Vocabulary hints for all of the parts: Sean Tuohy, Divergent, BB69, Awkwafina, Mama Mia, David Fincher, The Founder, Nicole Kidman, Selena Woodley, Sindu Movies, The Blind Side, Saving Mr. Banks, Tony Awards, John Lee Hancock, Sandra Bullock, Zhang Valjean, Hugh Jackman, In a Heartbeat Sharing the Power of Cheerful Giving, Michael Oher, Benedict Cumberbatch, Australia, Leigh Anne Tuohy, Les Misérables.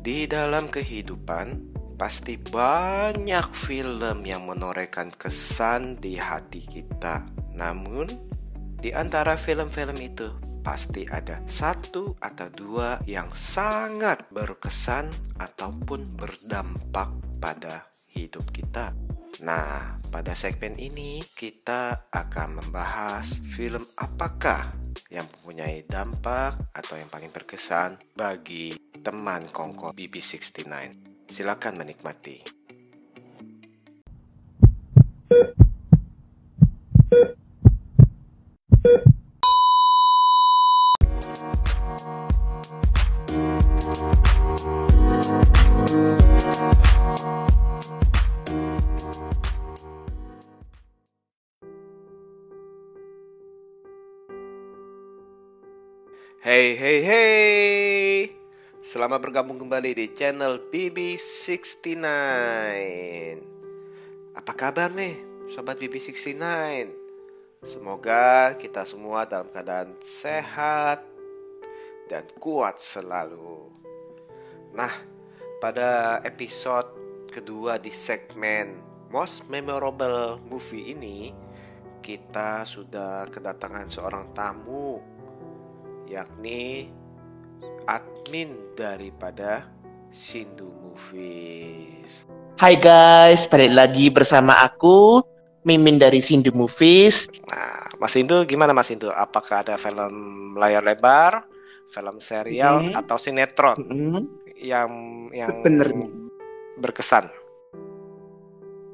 Di dalam kehidupan, pasti banyak film yang menorehkan kesan di hati kita. Namun, di antara film-film itu, pasti ada satu atau dua yang sangat berkesan ataupun berdampak pada hidup kita. Nah, pada segmen ini kita akan membahas film apakah yang mempunyai dampak atau yang paling berkesan bagi teman kongko BB69. Silakan menikmati. Hey, selamat bergabung kembali di channel BB69. Apa kabar nih sobat BB69? Semoga kita semua dalam keadaan sehat dan kuat selalu. Nah, pada episode kedua di segmen Most Memorable Movie ini, kita sudah kedatangan seorang tamu, yakni admin daripada Sindu Movies. Hai guys, balik lagi bersama aku, Mimin dari Sindu Movies. Nah, Mas Sindu, gimana Mas Sindu? Apakah ada film layar lebar, film serial, atau sinetron yang sebenernya berkesan?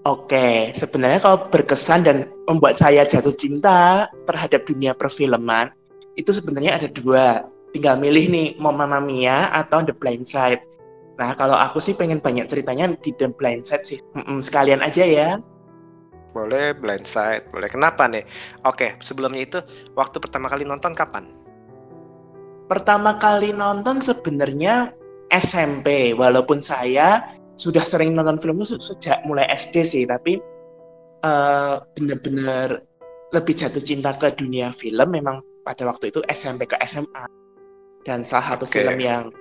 Oke, sebenarnya kalau berkesan dan membuat saya jatuh cinta terhadap dunia perfilman, itu sebenarnya ada dua, tinggal milih nih mau Mama Mia atau The Blind Side. Nah, kalau aku sih pengen banyak ceritanya di The Blind Side sih. Sekalian aja ya. Boleh Blind Side, boleh. Kenapa nih? Oke, sebelumnya itu waktu pertama kali nonton kapan? Pertama kali nonton sebenarnya SMP, walaupun saya sudah sering nonton film itu sejak mulai SD sih, tapi benar-benar lebih jatuh cinta ke dunia film memang pada waktu itu SMP ke SMA. Dan salah satu film yang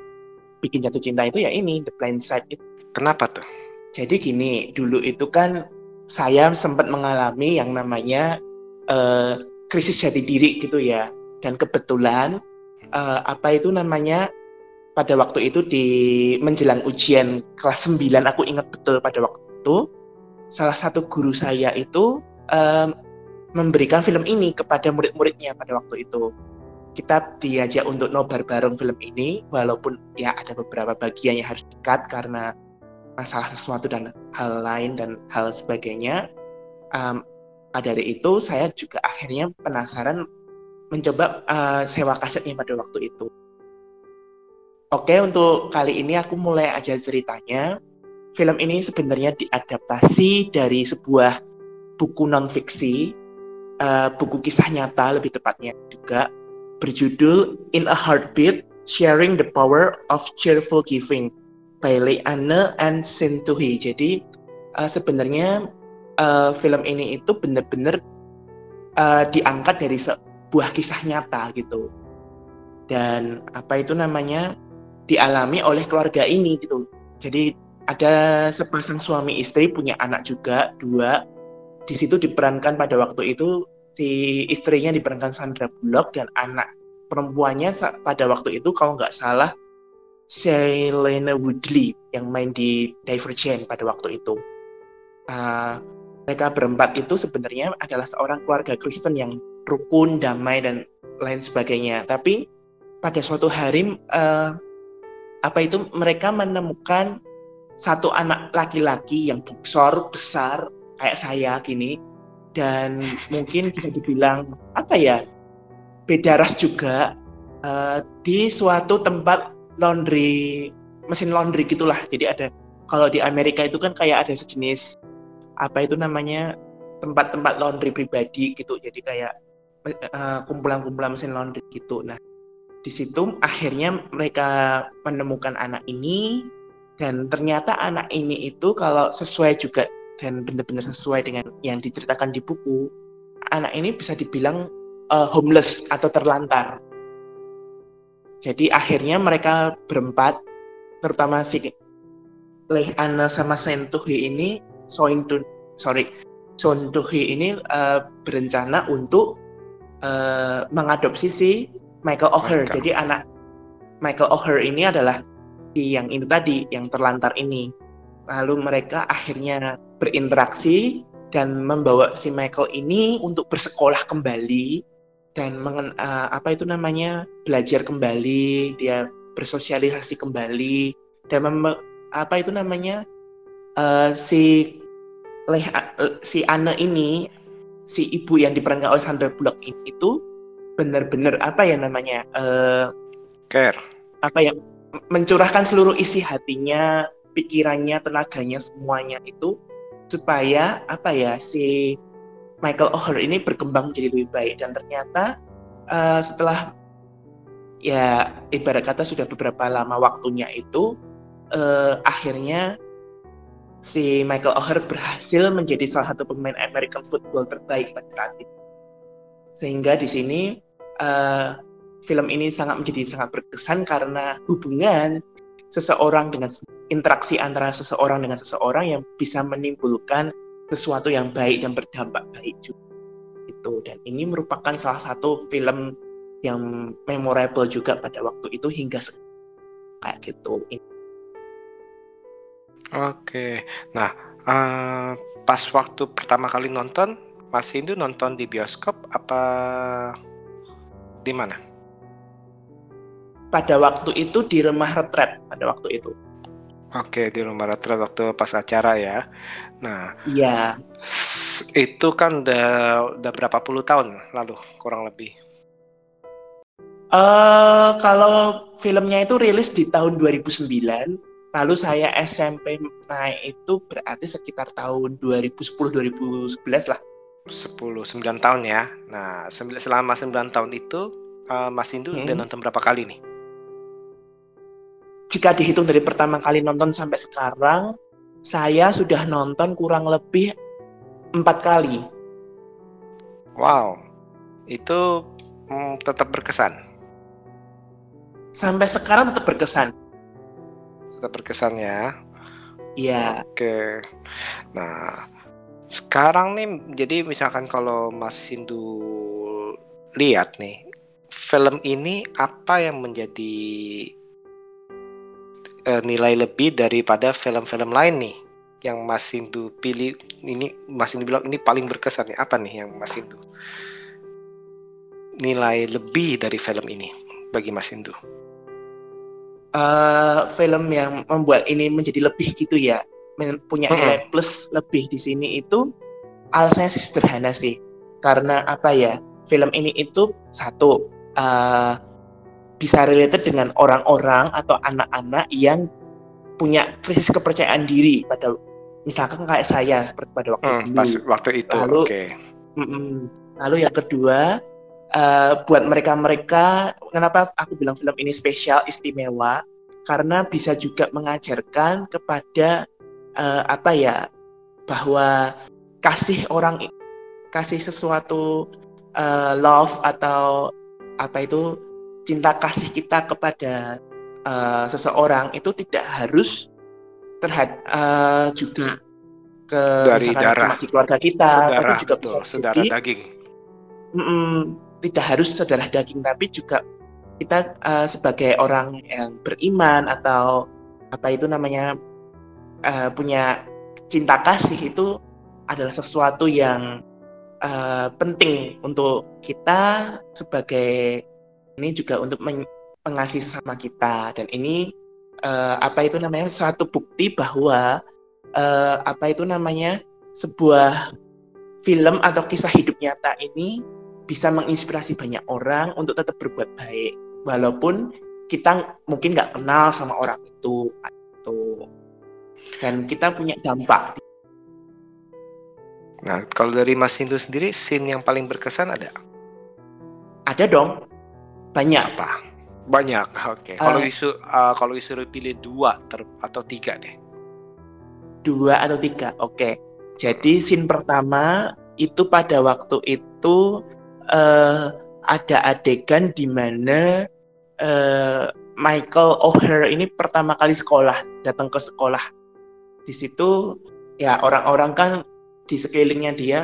bikin jatuh cinta itu ya ini, The Blind Side itu. Kenapa tuh? Jadi gini, dulu itu kan saya sempat mengalami yang namanya krisis jati diri gitu ya. Dan kebetulan pada waktu itu di menjelang ujian kelas 9, aku ingat betul pada waktu itu salah satu guru saya itu memberikan film ini kepada murid-muridnya pada waktu itu. Kita diajak untuk nobar bareng film ini, walaupun ya ada beberapa bagian yang harus di-cut karena masalah sesuatu dan hal lain dan hal sebagainya. Dari itu saya juga akhirnya penasaran mencoba sewa kasetnya pada waktu itu. Oke, untuk kali ini aku mulai aja ceritanya. Film ini sebenarnya diadaptasi dari sebuah buku non-fiksi, buku kisah nyata lebih tepatnya juga, berjudul In a Heartbeat Sharing the Power of Cheerful Giving by Leigh Anne Tuohy. Jadi film ini itu benar-benar diangkat dari sebuah kisah nyata gitu, dan dialami oleh keluarga ini gitu. Jadi ada sepasang suami istri punya anak juga dua. Di situ diperankan pada waktu itu si istrinya diperankan Sandra Bullock, dan anak perempuannya pada waktu itu kalau nggak salah Selena Woodley yang main di Divergent pada waktu itu. Mereka berempat itu sebenarnya adalah seorang keluarga Kristen yang rukun, damai, dan lain sebagainya. Tapi pada suatu hari mereka menemukan satu anak laki-laki yang boksor besar kayak saya gini, dan mungkin bisa dibilang beda ras juga, di suatu tempat laundry, mesin laundry gitulah. Jadi ada, kalau di Amerika itu kan kayak ada sejenis tempat-tempat laundry pribadi gitu, jadi kayak kumpulan-kumpulan mesin laundry gitu. Nah, di situ akhirnya mereka menemukan anak ini, dan ternyata anak ini itu kalau sesuai juga dan benar-benar sesuai dengan yang diceritakan di buku, anak ini bisa dibilang homeless atau terlantar. Jadi akhirnya mereka berempat terutama si Leigh Anne sama Sean Tuohy ini, Sean Tuohy ini berencana untuk mengadopsi si Michael Oher. Jadi anak Michael Oher ini adalah si yang ini tadi, yang terlantar ini. Lalu mereka akhirnya berinteraksi dan membawa si Michael ini untuk bersekolah kembali dan belajar kembali, dia bersosialisasi kembali, dan si Anne ini, si ibu yang diperankan oleh Sandra Bullock ini itu benar-benar care, mencurahkan seluruh isi hatinya, pikirannya, tenaganya, semuanya itu supaya si Michael Oher ini berkembang jadi lebih baik. Dan ternyata setelah ya ibarat kata sudah beberapa lama waktunya itu, akhirnya si Michael Oher berhasil menjadi salah satu pemain American football terbaik pada saat itu. Sehingga di sini film ini sangat berkesan karena hubungan seseorang dengan interaksi antara seseorang dengan seseorang yang bisa menimbulkan sesuatu yang baik dan berdampak baik juga itu. Dan ini merupakan salah satu film yang memorable juga pada waktu itu hingga kayak gitu. Oke, nah pas waktu pertama kali nonton, Mas Sindu nonton di bioskop apa di mana? Pada waktu itu di Rumah Retret pada waktu itu. Oke, di Rumah Retret waktu pas acara ya. Nah, iya. Itu kan udah berapa puluh tahun lalu kurang lebih. Kalau filmnya itu rilis di tahun 2009, lalu saya SMP naik itu berarti sekitar tahun 2010-2011 lah. 9 tahun ya. Nah, selama 9 tahun itu Mas Sindu udah nonton berapa kali nih? Jika dihitung dari pertama kali nonton sampai sekarang, saya sudah nonton kurang lebih 4 kali. Wow, itu tetap berkesan. Sampai sekarang tetap berkesan. Tetap berkesan ya. Iya. Oke. Nah, sekarang nih, jadi misalkan kalau Mas Sindu lihat nih, film ini apa yang menjadi nilai lebih daripada film-film lain nih yang Mas Sindu pilih, ini Mas Sindu bilang ini paling berkesan nih, apa nih yang Mas Sindu nilai lebih dari film ini bagi Mas Sindu? Film yang membuat ini menjadi lebih gitu ya, punya nilai plus lebih di sini itu alasannya sederhana sih, karena film ini itu satu bisa related dengan orang-orang atau anak-anak yang punya krisis kepercayaan diri pada, misalkan kayak saya seperti pada waktu itu. Waktu itu. Lalu, lalu yang kedua, buat mereka-mereka, kenapa aku bilang film ini spesial, istimewa, karena bisa juga mengajarkan kepada bahwa kasih sesuatu love atau cinta kasih kita kepada seseorang itu tidak harus juga ke dari darah keluarga kita, saudara, tapi juga betul, saudara daging. Tidak harus saudara daging, tapi juga kita sebagai orang yang beriman atau punya cinta kasih itu adalah sesuatu yang penting untuk kita sebagai ini juga untuk mengasihi sesama kita. Dan ini suatu bukti bahwa sebuah film atau kisah hidup nyata ini bisa menginspirasi banyak orang untuk tetap berbuat baik walaupun kita mungkin nggak kenal sama orang itu atau dan kita punya dampak. Nah, kalau dari Mas Sindu sendiri, scene yang paling berkesan ada? Ada dong. Banyak apa? Banyak. Oke. Kalau disuruh pilih 2 atau 3 deh. 2 atau 3. Oke. Jadi scene pertama itu pada waktu itu ada adegan di mana Michael Oher ini pertama kali sekolah, datang ke sekolah. Di situ ya orang-orang kan di sekelilingnya dia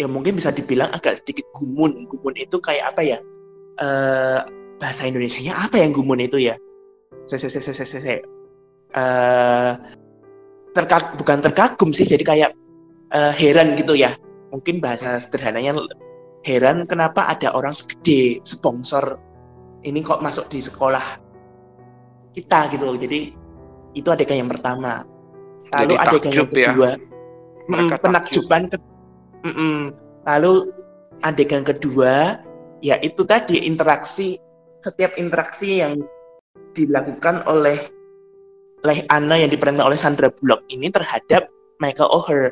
ya mungkin bisa dibilang agak sedikit gumun. Gumun itu kayak apa ya? Bahasa Indonesianya apa yang gumun itu ya? Bukan terkagum sih, jadi kayak heran gitu ya. Mungkin bahasa sederhananya heran kenapa ada orang segede sponsor ini kok masuk di sekolah kita gitu loh. Jadi itu adegan yang pertama. Lalu jadi adegan yang kedua ya? Penakjuban lalu adegan kedua ya itu tadi interaksi, setiap interaksi yang dilakukan oleh Leigh Anne yang diperankan oleh Sandra Bullock ini terhadap Michael Oher.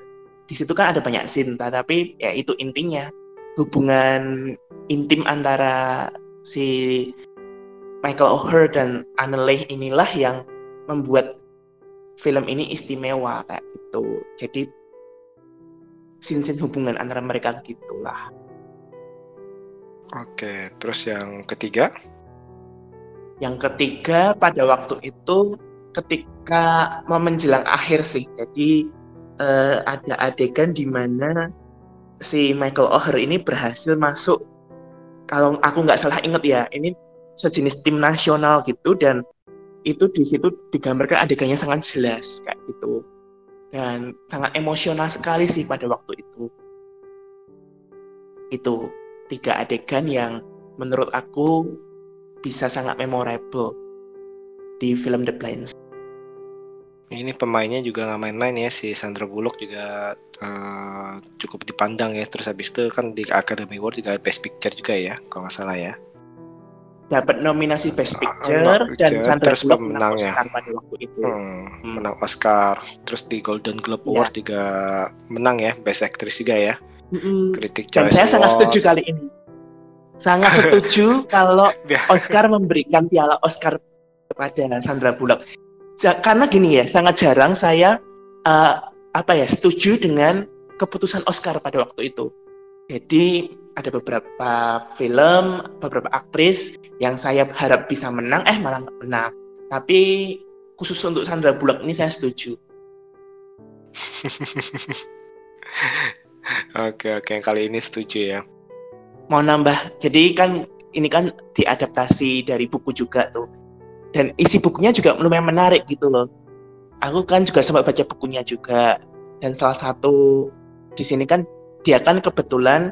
Di situ kan ada banyak scene, tapi ya itu intinya hubungan intim antara si Michael Oher dan Anne inilah yang membuat film ini istimewa kayak gitu. Jadi scene-scene hubungan antara mereka gitulah. Oke, terus yang ketiga? Yang ketiga pada waktu itu ketika menjelang akhir sih. Jadi ada adegan di mana si Michael Oher ini berhasil masuk, kalau aku nggak salah ingat ya, ini sejenis tim nasional gitu, dan itu di situ digambarkan adegannya sangat jelas kayak gitu, dan sangat emosional sekali sih pada waktu itu. Itu tiga adegan yang menurut aku bisa sangat memorable di film The Blind Side. Ini pemainnya juga nggak main-main ya, si Sandra Bullock juga cukup dipandang ya. Terus habis itu kan di Academy Award juga Best Picture juga ya, kalau nggak salah ya. Dapat nominasi Best Picture, dan Sandra Bullock menang Oscar pada waktu itu. Menang Oscar, terus di Golden Globe Award juga menang ya, Best Actress juga ya. Kritik dan saya Award. Sangat setuju kali ini. Sangat setuju kalau Oscar memberikan piala Oscar kepada Sandra Bullock. Karena gini ya, sangat jarang saya setuju dengan keputusan Oscar pada waktu itu. Jadi ada beberapa film, beberapa aktris yang saya harap bisa menang, malah nggak menang. Tapi khusus untuk Sandra Bullock ini saya setuju. Oke, yang kali ini setuju ya. Mau nambah, jadi kan ini kan diadaptasi dari buku juga tuh. Dan isi bukunya juga lumayan menarik gitu loh. Aku kan juga sempat baca bukunya juga. Dan salah satu di sini kan dia kan kebetulan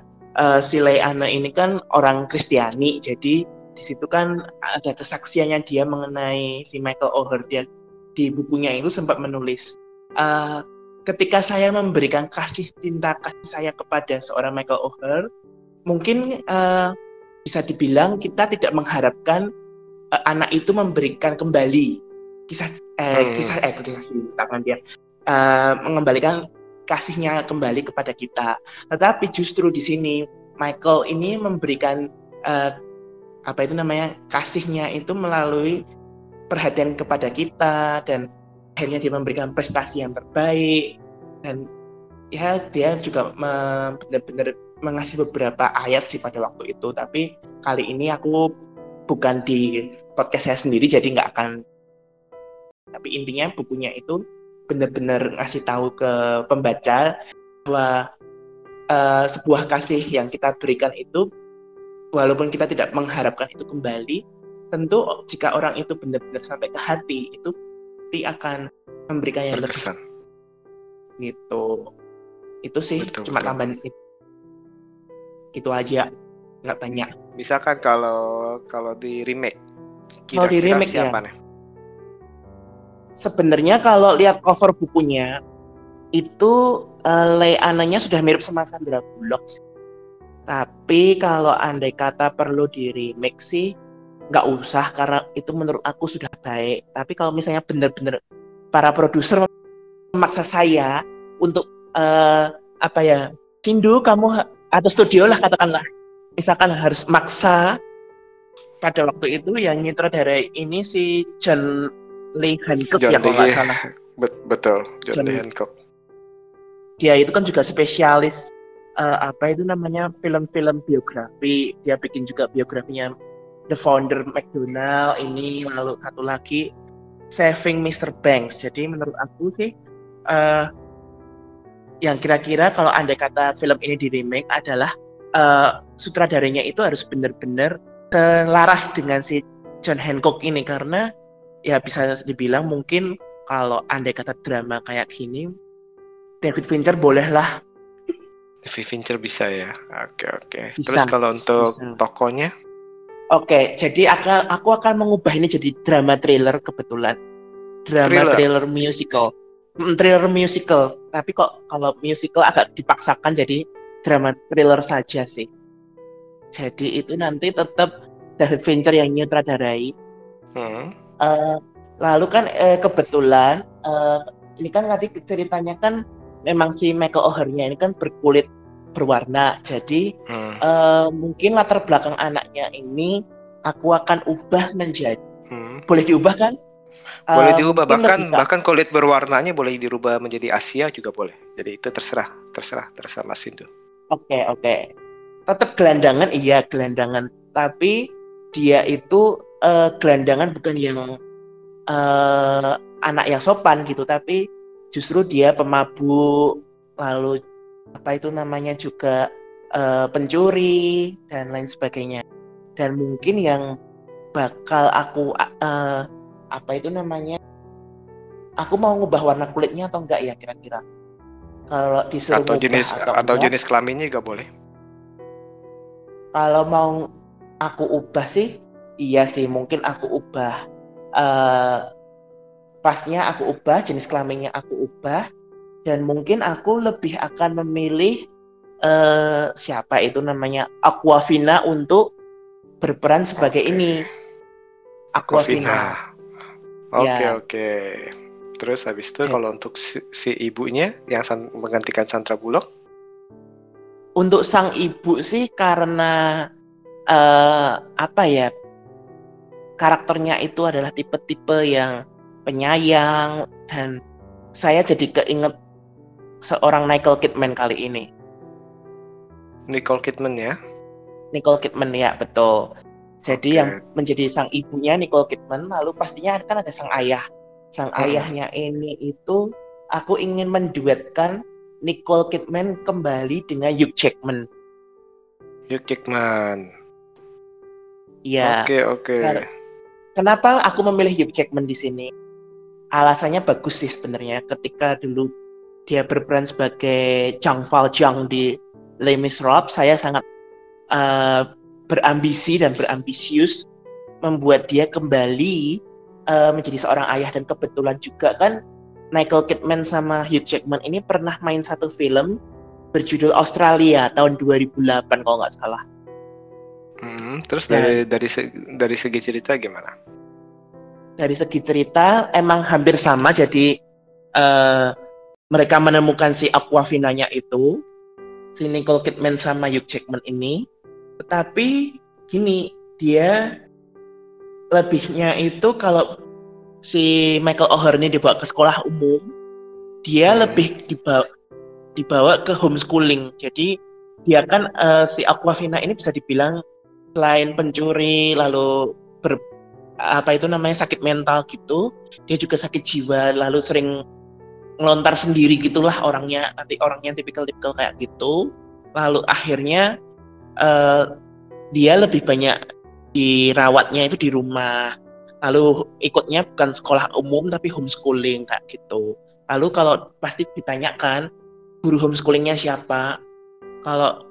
si Leigh Anne ini kan orang Kristiani. Jadi di situ kan ada kesaksiannya dia mengenai si Michael Oher. Dia di bukunya itu sempat menulis ketika saya memberikan kasih cinta kasih saya kepada seorang Michael Oher, mungkin bisa dibilang kita tidak mengharapkan anak itu memberikan kembali mengembalikan kasihnya kembali kepada kita. Tetapi justru di sini Michael ini memberikan kasihnya itu melalui perhatian kepada kita, dan akhirnya dia memberikan prestasi yang terbaik. Dan ya dia juga benar-benar mengasih beberapa ayat sih pada waktu itu. Tapi kali ini aku bukan di podcast saya sendiri, jadi nggak akan. Tapi intinya bukunya itu benar-benar ngasih tahu ke pembaca bahwa sebuah kasih yang kita berikan itu, walaupun kita tidak mengharapkan itu kembali, tentu jika orang itu benar-benar sampai ke hati, itu pasti akan memberikan yang berkesan. Lebih. Gitu. Itu sih betul, cuma tambahan itu aja, nggak banyak. Misalkan kalau di remake, kira-kira siapa nih? Ya? Sebenarnya kalau lihat cover bukunya itu Leigh Anne-nya sudah mirip sama Sandra Bullock. Tapi kalau andai kata perlu di remake sih nggak usah, karena itu menurut aku sudah baik. Tapi kalau misalnya benar-benar para produser memaksa saya untuk Sindu kamu atau studio lah katakanlah. Misalkan harus maksa pada waktu itu yang nyutradarai ini si John Lee Hancock ya kalau nggak salah. Betul, John Lee Hancock. Dia itu kan juga spesialis film-film biografi. Dia bikin juga biografinya The Founder McDonald ini, lalu satu lagi Saving Mr. Banks. Jadi menurut aku sih yang kira-kira kalau andai kata film ini di remake adalah sutradaranya itu harus benar-benar selaras dengan si John Hancock ini, karena ya bisa dibilang mungkin kalau andai kata drama kayak gini David Fincher bolehlah. David Fincher bisa ya. Oke. Bisa. Terus kalau untuk tokonya? Oke, jadi aku akan mengubah ini jadi drama thriller kebetulan. Drama thriller musical. Thriller musical. Tapi kok kalau musical agak dipaksakan jadi drama thriller saja sih. Jadi itu nanti tetap David Fincher yang nyutradarai. Lalu kan kebetulan ini kan tadi ceritanya kan memang si Michael Oher-nya ini kan berkulit berwarna. Jadi mungkin latar belakang anaknya ini aku akan ubah menjadi boleh diubah kan? Boleh diubah, bahkan kulit berwarnanya boleh dirubah menjadi Asia juga boleh. Jadi itu terserah Mas Sindu. Oke. Tetap gelandangan, iya gelandangan. Tapi dia itu gelandangan bukan yang anak yang sopan gitu, tapi justru dia pemabuk, lalu apa itu namanya juga pencuri dan lain sebagainya. Dan mungkin yang bakal aku aku mau ngubah warna kulitnya atau enggak ya kira-kira? Kalau disuruh atau jenis atau enggak, jenis kelaminnya juga boleh. Kalau mau aku ubah sih, iya sih mungkin aku ubah pasnya aku ubah, jenis kelaminnya aku ubah, dan mungkin aku lebih akan memilih siapa itu namanya Awkwafina untuk berperan sebagai ini. Awkwafina. Oke. Terus habis itu kalau untuk si ibunya yang menggantikan Sandra Bullock? Untuk sang ibu sih karena karakternya itu adalah tipe-tipe yang penyayang, dan saya jadi keinget seorang Nicole Kidman kali ini. Nicole Kidman ya? Nicole Kidman ya, betul. Jadi yang menjadi sang ibunya Nicole Kidman, lalu pastinya kan ada sang ayah. Sang ayahnya ini itu aku ingin menduetkan Nicole Kidman kembali dengan Hugh Jackman. Hugh Jackman. Iya. Oke. Kenapa aku memilih Hugh Jackman di sini? Alasannya bagus sih sebenarnya. Ketika dulu dia berperan sebagai Zhang Valjean di Les Misérables, saya sangat berambisi dan berambisius membuat dia kembali menjadi seorang ayah. Dan kebetulan juga kan Michael Kidman sama Hugh Jackman ini pernah main satu film berjudul Australia tahun 2008 kalau nggak salah. Terus dari segi cerita gimana? Dari segi cerita emang hampir sama. Jadi mereka menemukan si Awkwafina-nya itu, si Nicole Kidman sama Hugh Jackman ini. Tetapi gini, dia lebihnya itu kalau si Michael Oher ini dibawa ke sekolah umum, dia lebih dibawa ke homeschooling. Jadi dia kan si Awkwafina ini bisa dibilang selain pencuri lalu sakit mental gitu, dia juga sakit jiwa, lalu sering ngelontar sendiri gitulah orangnya, nanti orangnya tipikal kayak gitu. Lalu akhirnya dia lebih banyak dirawatnya itu di rumah, lalu ikutnya bukan sekolah umum tapi homeschooling kayak gitu. Lalu kalau pasti ditanyakan guru homeschoolingnya siapa, kalau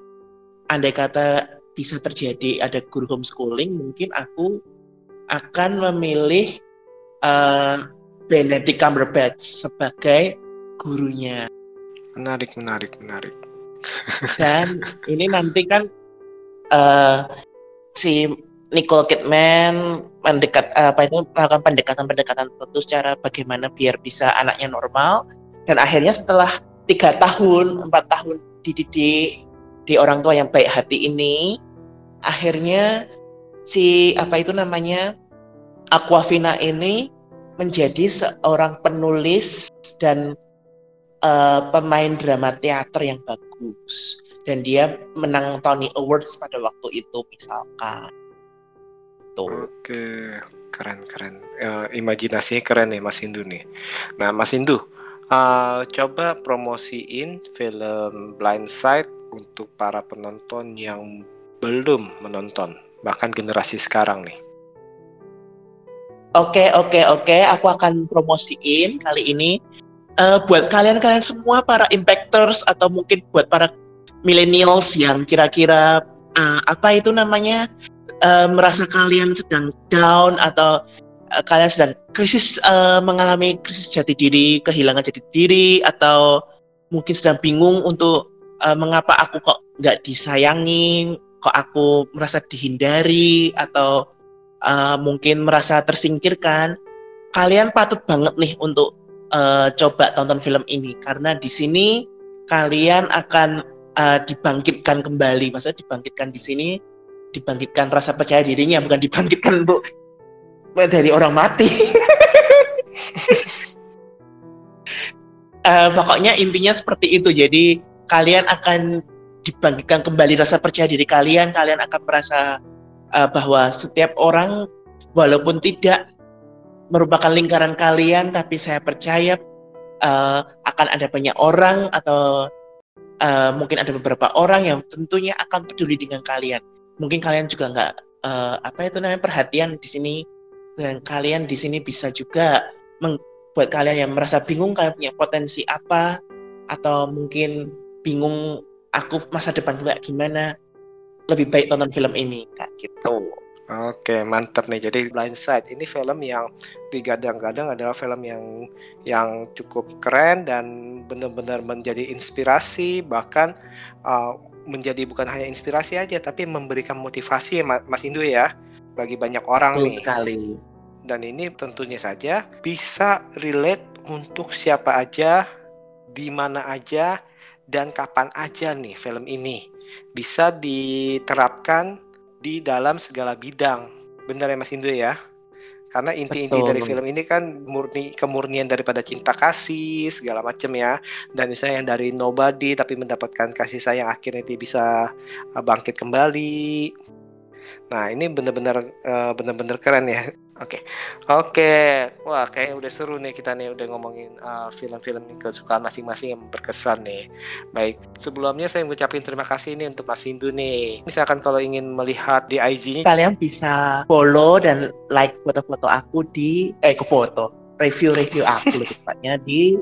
andai kata bisa terjadi ada guru homeschooling, mungkin aku akan memilih Benedict Cumberbatch sebagai gurunya. Menarik. Dan ini nanti kan si Nicole Kidman melakukan pendekatan tertentu secara bagaimana biar bisa anaknya normal. Dan akhirnya setelah 3 tahun, 4 tahun dididik di orang tua yang baik hati ini, akhirnya si Awkwafina ini menjadi seorang penulis dan pemain drama teater yang bagus, dan dia menang Tony Awards pada waktu itu misalkan. gitu. Oke, keren. Imajinasinya keren nih Mas Sindu nih. Nah Mas Sindu, coba promosiin film Blind Side untuk para penonton yang belum menonton, bahkan generasi sekarang nih. Oke. Aku akan promosiin kali ini. Buat kalian semua para impactors atau mungkin buat para millennials yang kira-kira merasa kalian sedang down atau kalian sedang krisis, mengalami krisis jati diri, kehilangan jati diri, atau mungkin sedang bingung untuk mengapa aku kok nggak disayangi, kok aku merasa dihindari, atau mungkin merasa tersingkirkan. Kalian patut banget nih untuk coba tonton film ini, karena di sini kalian akan dibangkitkan kembali. Maksudnya dibangkitkan di sini, dibangkitkan rasa percaya dirinya, bukan dibangkitkan untuk dari orang mati. Pokoknya intinya seperti itu. Jadi kalian akan dibangkitkan kembali rasa percaya diri kalian. Kalian akan merasa bahwa setiap orang, walaupun tidak merupakan lingkaran kalian, tapi saya percaya akan ada banyak orang atau mungkin ada beberapa orang yang tentunya akan peduli dengan kalian. Mungkin kalian juga nggak perhatian di sini, dan kalian di sini bisa juga membuat kalian yang merasa bingung kalian punya potensi apa, atau mungkin bingung aku masa depan kayak gimana. Lebih baik tonton film ini kayak gitu. Oke, mantap nih. Jadi Blind Side ini film yang digadang-gadang adalah film yang cukup keren dan benar-benar menjadi inspirasi, bahkan menjadi bukan hanya inspirasi aja, tapi memberikan motivasi Mas Sindu ya bagi banyak orang. Betul nih. Sekali. Dan ini tentunya saja bisa relate untuk siapa aja, di mana aja, dan kapan aja nih film ini. Bisa diterapkan di dalam segala bidang, benar ya Mas Sindu ya? Karena inti-inti dari film ini kan kemurnian daripada cinta kasih segala macam ya, dan misalnya yang dari nobody tapi mendapatkan kasih sayang akhirnya dia bisa bangkit kembali. Nah ini benar-benar keren ya. Oke. Wah, kayaknya udah seru nih kita nih udah ngomongin film-film kesukaan masing-masing yang berkesan nih. Baik, sebelumnya saya ngucapin terima kasih nih untuk Mas Sindu nih. Misalkan kalau ingin melihat di IG-nya, kalian bisa follow dan like foto-foto aku di review aku tepatnya di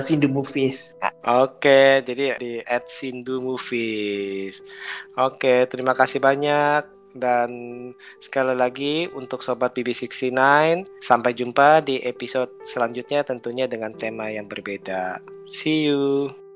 Sindu Movies. Oke, jadi di @sindumovies. Oke, terima kasih banyak. Dan sekali lagi untuk Sobat BB69, sampai jumpa di episode selanjutnya tentunya dengan tema yang berbeda. See you!